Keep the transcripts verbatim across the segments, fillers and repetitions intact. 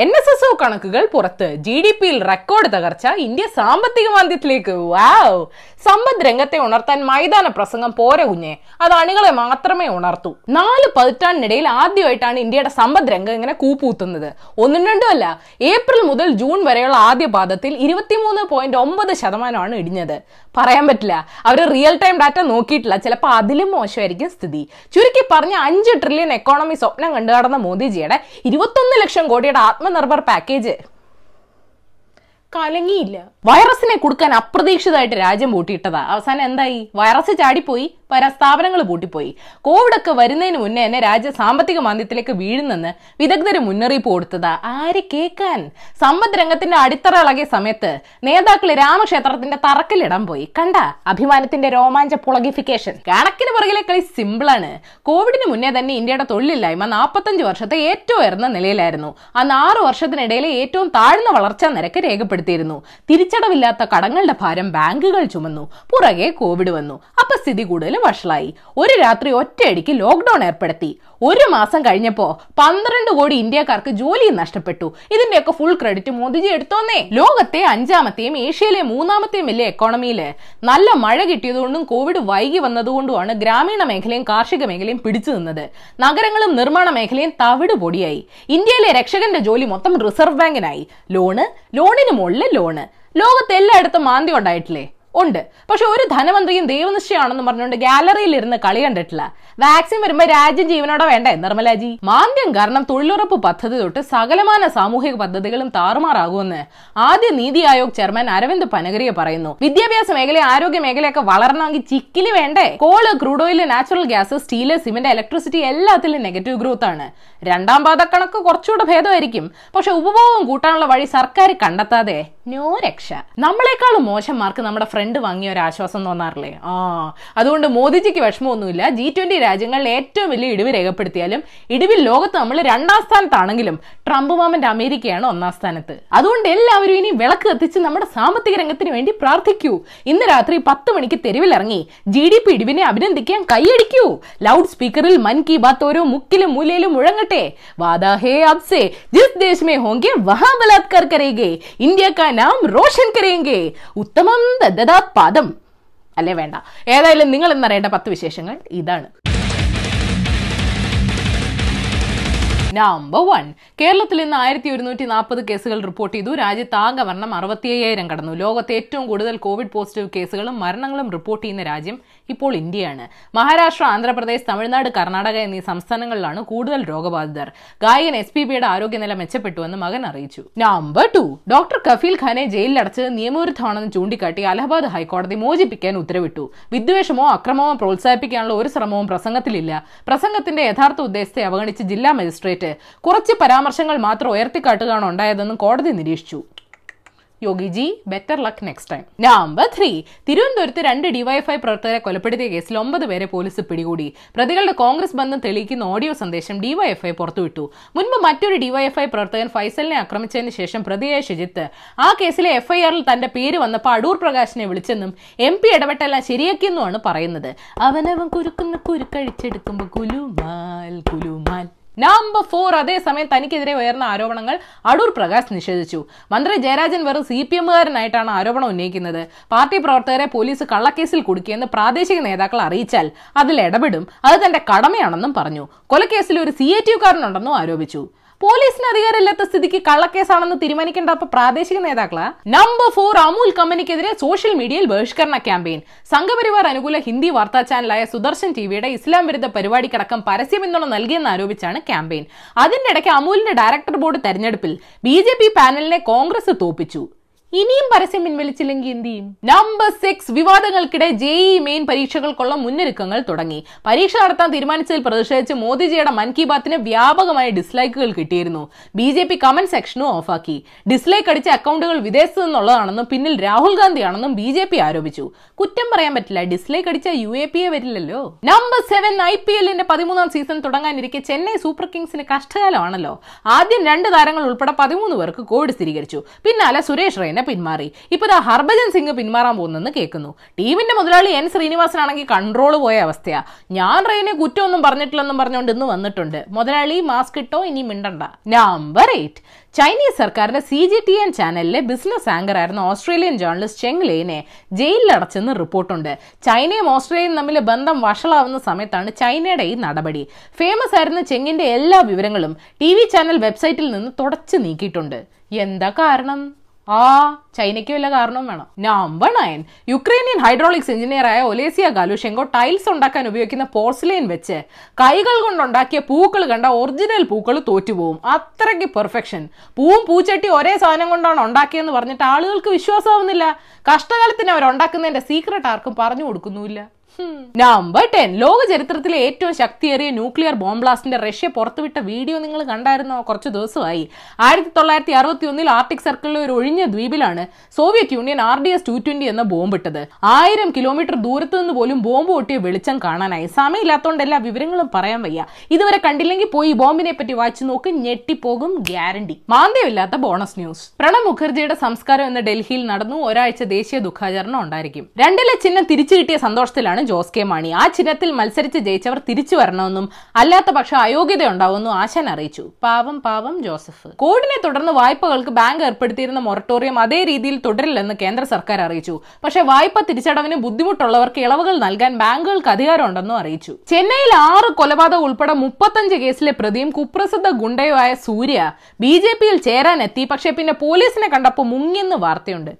N S S O കണക്കുകൾ പുറത്ത്. G D പിയിൽ റെക്കോർഡ് തകർച്ച, ഇന്ത്യ സാമ്പത്തിക മാന്ദ്യത്തിലേക്ക്. വാവ്! സമ്പദ് രംഗത്തെ ഉണർത്താൻ മൈതാന പ്രസംഗം പോര കുഞ്ഞേ, അത് അണികളെ മാത്രമേ ഉണർത്തൂ. നാല് പതിറ്റാണ്ടിനിടയിൽ ആദ്യമായിട്ടാണ് ഇന്ത്യയുടെ സമ്പദ് രംഗം ഇങ്ങനെ കൂപ്പൂത്തുന്നത്. ഒന്നും രണ്ടും അല്ല, ഏപ്രിൽ മുതൽ ജൂൺ വരെയുള്ള ആദ്യ പാദത്തിൽ ഇരുപത്തിമൂന്ന് പോയിന്റ് ഒമ്പത് ശതമാനമാണ് ഇടിഞ്ഞത്. പറയാൻ പറ്റില്ല, അവർ റിയൽ ടൈം ഡാറ്റ നോക്കിയിട്ടില്ല, ചിലപ്പോൾ അതിലും മോശമായിരിക്കും സ്ഥിതി. ചുരുക്കി പറഞ്ഞ അഞ്ച് ട്രില്യൺ എക്കോണമി സ്വപ്നം കണ്ടു കടന്ന മോദിജിയുടെ ഇരുപത്തൊന്ന് ലക്ഷം കോടിയുടെ ആത്മനിർഭർ പാക്കേജ് കലങ്ങിയില്ല. വൈറസിനെ കൊടുക്കാൻ അപ്രതീക്ഷിതമായിട്ട് രാജ്യം പൂട്ടിയിട്ടതാ. അവസാനം എന്തായി? വൈറസ് ചാടിപ്പോയി, പല സ്ഥാപനങ്ങൾ പൂട്ടിപ്പോയി. കോവിഡ് ഒക്കെ വരുന്നതിന് മുന്നേ തന്നെ രാജ്യം സാമ്പത്തിക മാന്ദ്യത്തിലേക്ക് വീഴുന്നെന്ന് വിദഗ്ധര് മുന്നറിയിപ്പ് കൊടുത്തതാ. ആര് കേൾക്കാൻ? സമ്പദ് രംഗത്തിന്റെ അടിത്തറ ഇളകിയ സമയത്ത് നേതാക്കൾ രാമക്ഷേത്രത്തിന്റെ തറക്കിലിടാൻ പോയി. കണ്ട അഭിമാനത്തിന്റെ രോമാഞ്ച പുളഗിഫിക്കേഷൻ. കണക്കിന് പുറകിലെ കളി സിമ്പിളാണ്. കോവിഡിന് മുന്നേ തന്നെ ഇന്ത്യയുടെ തൊഴിലില്ലായ്മ നാൽപ്പത്തഞ്ച് വർഷത്തെ ഏറ്റവും ഉയർന്ന നിലയിലായിരുന്നു. അന്ന് ആറ് വർഷത്തിനിടയിലെ ഏറ്റവും താഴ്ന്ന വളർച്ചാ നിരക്ക് രേഖപ്പെടുത്തിയിരുന്നു. തിരിച്ചടവില്ലാത്ത കടങ്ങളുടെ ഭാരം ബാങ്കുകൾ ചുമന്നു. പുറകെ കോവിഡ് വന്നു. അപ്പൊ സ്ഥിതി കൂടുതൽ വഷളായി. ഒരു രാത്രി ഒറ്റയടിക്ക് ലോക്ക്ഡൌൺ ഏർപ്പെടുത്തി. ഒരു മാസം കഴിഞ്ഞപ്പോ പന്ത്രണ്ട് കോടി ഇന്ത്യക്കാർക്ക് ജോലി നഷ്ടപ്പെട്ടു. ഇതിന്റെയൊക്കെ ഫുൾ ക്രെഡിറ്റ് മോദിജി എടുത്തോന്നേ. ലോകത്തെ അഞ്ചാമത്തെയും ഏഷ്യയിലെ മൂന്നാമത്തെയും വലിയ എക്കോണമിയില് നല്ല മഴ കിട്ടിയതുകൊണ്ടും കോവിഡ് വൈകി വന്നതുകൊണ്ടുമാണ് ഗ്രാമീണ മേഖലയും കാർഷിക മേഖലയും പിടിച്ചു നിന്നത്. നഗരങ്ങളും നിർമ്മാണ മേഖലയും തവിട് പൊടിയായി. ഇന്ത്യയിലെ രക്ഷകന്റെ ജോലി മൊത്തം റിസർവ് ബാങ്കിനായി. ലോണ്, ലോണിന് മുകളിലെ ലോണ്. ലോകത്ത് എല്ലായിടത്തും മാന്ദ്യം ഉണ്ടായിട്ടില്ലേ? ഉണ്ട്. പക്ഷെ ഒരു ധനമന്ത്രിയും ദൈവനിശ്ചയാണെന്ന് പറഞ്ഞുകൊണ്ട് ഗാലറിയിൽ ഇരുന്ന് കളി കണ്ടിട്ടില്ല. വാക്സിൻ വരുമ്പോ രാജ്യം ജീവനോടെ വേണ്ടേ നിർമ്മലാജി? മാന്ദ്യം കാരണം തൊഴിലുറപ്പ് പദ്ധതി തൊട്ട് സകലമാന സാമൂഹിക പദ്ധതികളും താറുമാറാകുമെന്ന് ആദ്യ നീതി ആയോഗ് ചെയർമാൻ അരവിന്ദ് പനഗരിയ പറയുന്നു. വിദ്യാഭ്യാസ മേഖല, ആരോഗ്യ മേഖലയൊക്കെ വളരണമെങ്കിൽ ചിക്കിലി വേണ്ടേ? Coal, crude oil, natural gas, steel, cement, electricity എല്ലാത്തിലും നെഗറ്റീവ് ഗ്രോത്ത് ആണ്. രണ്ടാം പാദക്കണക്ക് കുറച്ചുകൂടെ ഭേദമായിരിക്കും. പക്ഷെ ഉപഭോഗം കൂട്ടാനുള്ള വഴി സർക്കാർ കണ്ടെത്താതെ നോ രക്ഷ. നമ്മളെക്കാളും മോശം മാർക്ക് നമ്മുടെ ഫ്രണ്ട് വാങ്ങിയ ഒരാശ്വാസം തോന്നാറില്ലേ? ആ, അതുകൊണ്ട് മോദിജിക്ക് വിഷമമൊന്നുമില്ല. ജി ട്വന്റി രാജ്യങ്ങളിൽ ഏറ്റവും വലിയ ഇടിവ് രേഖപ്പെടുത്തിയാലും ഇടിവിൽ ലോകത്ത് നമ്മൾ രണ്ടാം സ്ഥാനത്താണെങ്കിലും ട്രംപ് മാമന്റെ അമേരിക്കയാണ് ഒന്നാം സ്ഥാനത്ത്. അതുകൊണ്ട് എല്ലാവരും ഇനി വിളക്ക് കത്തിച്ച് നമ്മുടെ സാമ്പത്തിക രംഗത്തിന് വേണ്ടി പ്രാർത്ഥിക്കൂ. ഇന്ന് രാത്രി പത്ത് മണിക്ക് തെരുവിലിറങ്ങി ജി ഡി പി ഇടിവിനെ അഭിനന്ദിക്കാൻ കൈയടിക്കൂ. ലൗഡ് സ്പീക്കറിൽ മൻ കി ബാത്ത് ഓരോ മുക്കിലും മൂലയിലും മുഴങ്ങട്ടെ. വാദാ ഹേ ആപ്സേ ജിസ് ദേശ് മേ ഹോംഗേ വഹാ ബലാത്കാർ കരേഗേ, ഇന്ത്യ കാ നാം റോഷൻ കരേംഗേ, ഉത്തമം ദദദാ പാദം. അല്ലേ വേണ്ട. ഏതായാലും നിങ്ങൾ ഇന്നറിയേണ്ട പത്ത് വിശേഷങ്ങൾ ഇതാണ്. നമ്പർ വൺ, കേരളത്തിൽ ഇന്ന് ആയിരത്തി ഒരുന്നൂറ്റി നാൽപ്പത് കേസുകൾ റിപ്പോർട്ട് ചെയ്തു. രാജ്യത്താകെ മരണം അറുപത്തി അയ്യായിരം കടന്നു. ലോകത്തെ ഏറ്റവും കൂടുതൽ കോവിഡ് പോസിറ്റീവ് കേസുകളും മരണങ്ങളും റിപ്പോർട്ട് ചെയ്യുന്ന രാജ്യം ഇപ്പോൾ ഇന്ത്യയാണ്. മഹാരാഷ്ട്ര, ആന്ധ്രാപ്രദേശ്, തമിഴ്നാട്, കർണാടക എന്നീ സംസ്ഥാനങ്ങളിലാണ് കൂടുതൽ രോഗബാധിതർ. ഗായകൻ എസ് പി ബിയുടെ ആരോഗ്യനില മെച്ചപ്പെട്ടുവെന്ന് മകൻ അറിയിച്ചു. നമ്പർ ടു, ഡോക്ടർ കഫീൽ ഖാനെ ജയിലിലടച്ച് നിയമവിരുദ്ധമാണെന്ന് ചൂണ്ടിക്കാട്ടി അലഹബാദ് ഹൈക്കോടതി മോചിപ്പിക്കാൻ ഉത്തരവിട്ടു. വിദ്വേഷമോ അക്രമമോ പ്രോത്സാഹിപ്പിക്കാനുള്ള ഒരു ശ്രമവും പ്രസംഗത്തിലില്ല. പ്രസംഗത്തിന്റെ യഥാർത്ഥ ഉദ്ദേശത്തെ അവഗണിച്ച് ജില്ലാ മജിസ്ട്രേറ്റ് കുറച്ച് പരാമർശങ്ങൾ മാത്രം ഉയർത്തിക്കാട്ടുകയാണ് ഉണ്ടായതെന്നും കോടതി നിരീക്ഷിച്ചു. Yogiji, better luck next time. Number three, തിരുവനന്തപുരത്ത് രണ്ട് ഡിവൈഎഫ്ഐ പ്രവർത്തകരെ കൊലപ്പെടുത്തിയ കേസിൽ ഒമ്പത് പേരെ പോലീസ് പിടികൂടി. പ്രതികളുടെ കോൺഗ്രസ് ബന്ധം തെളിയിക്കുന്ന ഓഡിയോ സന്ദേശം ഡിവൈഎഫ്ഐ പുറത്തുവിട്ടു. മുൻപ് മറ്റൊരു ഡിവൈഎഫ്ഐ പ്രവർത്തകൻ ഫൈസലിനെ ആക്രമിച്ചതിന് ശേഷം പ്രതിയായ ഷിജിത്ത് ആ കേസിലെ എഫ്ഐആറിൽ തന്റെ പേര് വന്നപ്പോൾ അടൂർ പ്രകാശിനെ വിളിച്ചെന്നും എം പി ഇടപെട്ടെല്ലാം ശരിയാക്കിയെന്നുമാണ് പറയുന്നത്. അവനവൻ കുരുക്കുന്ന കുരുക്കഴിച്ചെടുക്കുമ്പോ കുലുമാൽ കുലുമാൽ. നമ്പർ ഫോർ, അതേസമയം തനിക്കെതിരെ ഉയർന്ന ആരോപണങ്ങൾ അടൂർ പ്രകാശ് നിഷേധിച്ചു. മന്ത്രി ജയരാജൻ വെറും സി പി എമ്മുകാരനായിട്ടാണ് ആരോപണം ഉന്നയിക്കുന്നത്. പാർട്ടി പ്രവർത്തകരെ പോലീസ് കള്ളക്കേസിൽ കുടുക്കിയെന്ന് പ്രാദേശിക നേതാക്കൾ അറിയിച്ചാൽ അതിൽ ഇടപെടും, അത് തന്റെ കടമയാണെന്നും പറഞ്ഞു. കൊലക്കേസിൽ ഒരു സി എ ടി യുകാരനുണ്ടെന്നും ആരോപിച്ചു. പോലീസിന് അധികാരമില്ലാത്ത സ്ഥിതിക്ക് കള്ളക്കേസാണെന്ന് തീരുമാനിക്കേണ്ട അപ്പൊ പ്രാദേശിക നേതാക്കളാ? നമ്പർ ഫോർ, അമൂൽ കമ്പനിക്കെതിരെ സോഷ്യൽ മീഡിയയിൽ ബഹിഷ്കരണ ക്യാമ്പയിൻ. സംഘപരിവാർ അനുകൂല ഹിന്ദി വാർത്താ ചാനലായ സുദർശൻ ടിവിയുടെ ഇസ്ലാം വിരുദ്ധ പരിപാടിക്കടക്കം പരസ്യ പിന്തുണ നൽകിയെന്ന് ആരോപിച്ചാണ് ക്യാമ്പയിൻ. അതിന്റെ ഇടയ്ക്ക് അമൂലിന്റെ ഡയറക്ടർ ബോർഡ് തെരഞ്ഞെടുപ്പിൽ ബി ജെ പി പാനലിനെ കോൺഗ്രസ് തോപ്പിച്ചു. ഇനിയും പരസ്യം പിൻവലിച്ചില്ലെങ്കിൽ എന്ത് ചെയ്യും? നമ്പർ സിക്സ്, വിവാദങ്ങൾക്കിടെ ജെഇ മെയിൻ പരീക്ഷകൾക്കുള്ള മുന്നൊരുക്കങ്ങൾ തുടങ്ങി. പരീക്ഷ നടത്താൻ തീരുമാനിച്ചതിൽ പ്രതിഷേധിച്ച് മോദിജിയുടെ മൻ കി ബാത്തിന് വ്യാപകമായ ഡിസ്ലൈക്കുകൾ കിട്ടിയിരുന്നു. ബി ജെ പി കമന്റ് സെക്ഷനും ഓഫാക്കി. ഡിസ്ലൈക്ക് അടിച്ച അക്കൗണ്ടുകൾ വിദേശത്തു നിന്നുള്ളതാണെന്നും പിന്നിൽ രാഹുൽ ഗാന്ധിയാണെന്നും ബി ജെ പി ആരോപിച്ചു. കുറ്റം പറയാൻ പറ്റില്ല, ഡിസ്ലൈക്ക് അടിച്ച യു എ പി എ വരില്ലല്ലോ. നമ്പർ സെവൻ, ഐ പി എല്ലിന്റെ പതിമൂന്നാം സീസൺ തുടങ്ങാനിരിക്കെ ചെന്നൈ സൂപ്പർ കിങ്സിന് കഷ്ടകാലമാണല്ലോ. ആദ്യം രണ്ട് താരങ്ങൾ ഉൾപ്പെടെ പതിമൂന്ന് പേർക്ക് കോവിഡ് സ്ഥിരീകരിച്ചു. പിന്നാലെ സുരേഷ് റെയ്ന തന്നെ പിന്മാറി. ഇപ്പൊ ദാ ഹർഭജൻ സിംഗ് പിന്മാറാൻ പോകുന്നെന്ന് കേൾക്കുന്നു. ടീമിന്റെ മുതലാളി എൻ ശ്രീനിവാസനാണെങ്കിൽ കൺട്രോൾ പോയ അവസ്ഥയാ. ഞാൻ റെയിനെ കുറ്റമൊന്നും പറഞ്ഞിട്ടില്ലെന്നും പറഞ്ഞുകൊണ്ട് ഇന്ന് വന്നിട്ടുണ്ട്. മുതലാളി മാസ്ക് ഇട്ടോ, ഇനി മിണ്ടണ്ട. നമ്പർ എയ്റ്റ്, ചൈനീസ് സർക്കാരിന്റെ സി ജി ടി എൻ ചാനലിലെ ബിസിനസ് ആങ്കർ ആയിരുന്ന ഓസ്ട്രേലിയൻ ജേർണലിസ്റ്റ് ചെങ് ലൈനെ ജയിലിലടച്ചെന്ന് റിപ്പോർട്ടുണ്ട്. ചൈനയും ഓസ്ട്രേലിയയും തമ്മിൽ ബന്ധം വഷളാവുന്ന സമയത്താണ് ചൈനയുടെ ഈ നടപടി. ഫേമസ് ആയിരുന്ന ചെങ്ങിന്റെ എല്ലാ വിവരങ്ങളും ടി വി ചാനൽ വെബ്സൈറ്റിൽ നിന്ന് തുടച്ചു നീക്കിയിട്ടുണ്ട്. എന്താ കാരണം? ആ ചൈനയ്ക്ക് വല്ല കാരണവും വേണം. നമ്പർ നയൻ, യുക്രൈനിയൻ ഹൈഡ്രോളിക്സ് എഞ്ചിനീയറായ ഒലേസിയ ഗാലുഷെങ്കോ ടൈൽസ് ഉണ്ടാക്കാൻ ഉപയോഗിക്കുന്ന പോർസിലൈൻ വെച്ച് കൈകൾ കൊണ്ടുണ്ടാക്കിയ പൂക്കൾ കണ്ട ഒറിജിനൽ പൂക്കൾ തോറ്റുപോകും. അത്രയ്ക്ക് പെർഫെക്ഷൻ. പൂവും പൂച്ചട്ടി ഒരേ സാധനം കൊണ്ടാണ് ഉണ്ടാക്കിയെന്ന് പറഞ്ഞിട്ട് ആളുകൾക്ക് വിശ്വാസമാവുന്നില്ല. കഷ്ടകാലത്തിന് അവരുണ്ടാക്കുന്നതിന്റെ സീക്രട്ട് ആർക്കും പറഞ്ഞു കൊടുക്കുന്നുമില്ല. നമ്പർ ടെൻ, ലോക ചരിത്രത്തിലെ ഏറ്റവും ശക്തിയേറിയ ന്യൂക്ലിയർ ബോംബ് ബ്ലാസ്റ്റിന്റെ റഷ്യ പുറത്തുവിട്ട വീഡിയോ നിങ്ങൾ കണ്ടായിരുന്നോ? കുറച്ച് ദിവസമായി. ആയിരത്തി തൊള്ളായിരത്തി അറുപത്തി ഒന്നിൽ ആർട്ടിക് സർക്കിളിലെ ഒരു ഒഴിഞ്ഞ ദ്വീപിലാണ് Soviet Union R D S two twenty എന്ന ബോംബിട്ടത്. ആയിരം കിലോമീറ്റർ ദൂരത്തു നിന്ന് പോലും ബോംബ് പൊട്ടിയ വെളിച്ചം കാണാനായി. സമയമില്ലാത്തതുകൊണ്ട് എല്ലാ വിവരങ്ങളും പറയാൻ വയ്യ. ഇതുവരെ കണ്ടില്ലെങ്കിൽ പോയി ബോംബിനെ പറ്റി വായിച്ചു നോക്ക്, ഞെട്ടിപ്പോകും, ഗ്യാരണ്ടി. മാന്ദ്യമില്ലാത്ത ബോണസ് ന്യൂസ്, പ്രണബ് മുഖർജിയുടെ സംസ്കാരം ഇന്ന് ഡൽഹിയിൽ നടന്നു. ഒരാഴ്ച ദേശീയ ദുഃഖാചരണം ഉണ്ടായിരിക്കും. രണ്ടിലെ ചിഹ്നം തിരിച്ചു കിട്ടിയ സന്തോഷത്തിലാണ് ജോസ് കെ മാണി. ആ ചിഹ്നത്തിൽ മത്സരിച്ച് ജയിച്ചവർ തിരിച്ചു വരണമെന്നും അല്ലാത്ത പക്ഷം അയോഗ്യത ഉണ്ടാവുമെന്നും ആശാൻ അറിയിച്ചു. പാവം പാവം ജോസഫ്. കോവിഡിനെ തുടർന്ന് വായ്പകൾക്ക് ബാങ്ക് ഏർപ്പെടുത്തിയിരുന്ന മൊറട്ടോറിയം അതേ രീതിയിൽ തുടരില്ലെന്ന് കേന്ദ്ര സർക്കാർ അറിയിച്ചു. പക്ഷേ വായ്പ തിരിച്ചടവിന് ബുദ്ധിമുട്ടുള്ളവർക്ക് ഇളവുകൾ നൽകാൻ ബാങ്കുകൾക്ക് അധികാരമുണ്ടെന്നും അറിയിച്ചു. ചെന്നൈയിൽ ആറ് കൊലപാതകം ഉൾപ്പെടെ മുപ്പത്തഞ്ച് കേസിലെ പ്രതിയും കുപ്രസിദ്ധ ഗുണ്ടയുമായ സൂര്യ ബി ജെ പിയിൽ ചേരാനെത്തി. പക്ഷേ പിന്നെ പോലീസിനെ കണ്ടപ്പോൾ മുങ്ങിയെന്ന് വാർത്തയുണ്ട്.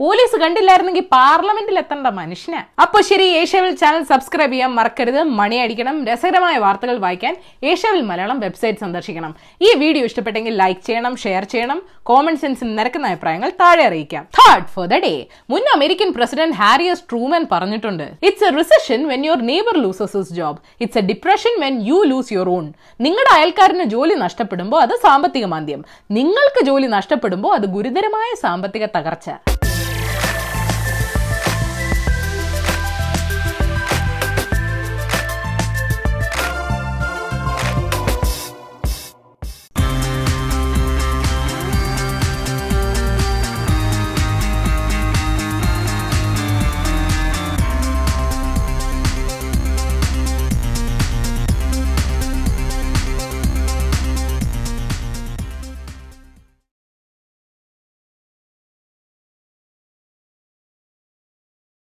പോലീസ് കണ്ടില്ലായിരുന്നെങ്കിൽ പാർലമെന്റിൽ എത്തേണ്ട മനുഷ്യന്. അപ്പൊ ശരി, ഏഷ്യാവിൽ ചാനൽ സബ്സ്ക്രൈബ് ചെയ്യാൻ മറക്കരുത്. മണിയടിക്കണം. രസകരമായ വാർത്തകൾ വായിക്കാൻ ഏഷ്യാവിൽ മലയാളം വെബ്സൈറ്റ് സന്ദർശിക്കണം. ഈ വീഡിയോ ഇഷ്ടപ്പെട്ടെങ്കിൽ ലൈക്ക് ചെയ്യണം, ഷെയർ ചെയ്യണം. കോമൺ സെൻസിൽ നിരക്കുന്ന അഭിപ്രായങ്ങൾ താഴെ അറിയിക്കാം. Thought for the day. മുൻ അമേരിക്കൻ പ്രസിഡന്റ് ഹാരിസ് ട്രൂമൻ പറഞ്ഞിട്ടുണ്ട്, it's a recession when your neighbour loses his job, it's a depression when you lose your own. നിങ്ങളുടെ അയൽക്കാരന് ജോലി നഷ്ടപ്പെടുമ്പോൾ അത് സാമ്പത്തിക മാന്ദ്യം, നിങ്ങൾക്ക് ജോലി നഷ്ടപ്പെടുമ്പോൾ അത് ഗുരുതരമായ സാമ്പത്തിക തകർച്ച.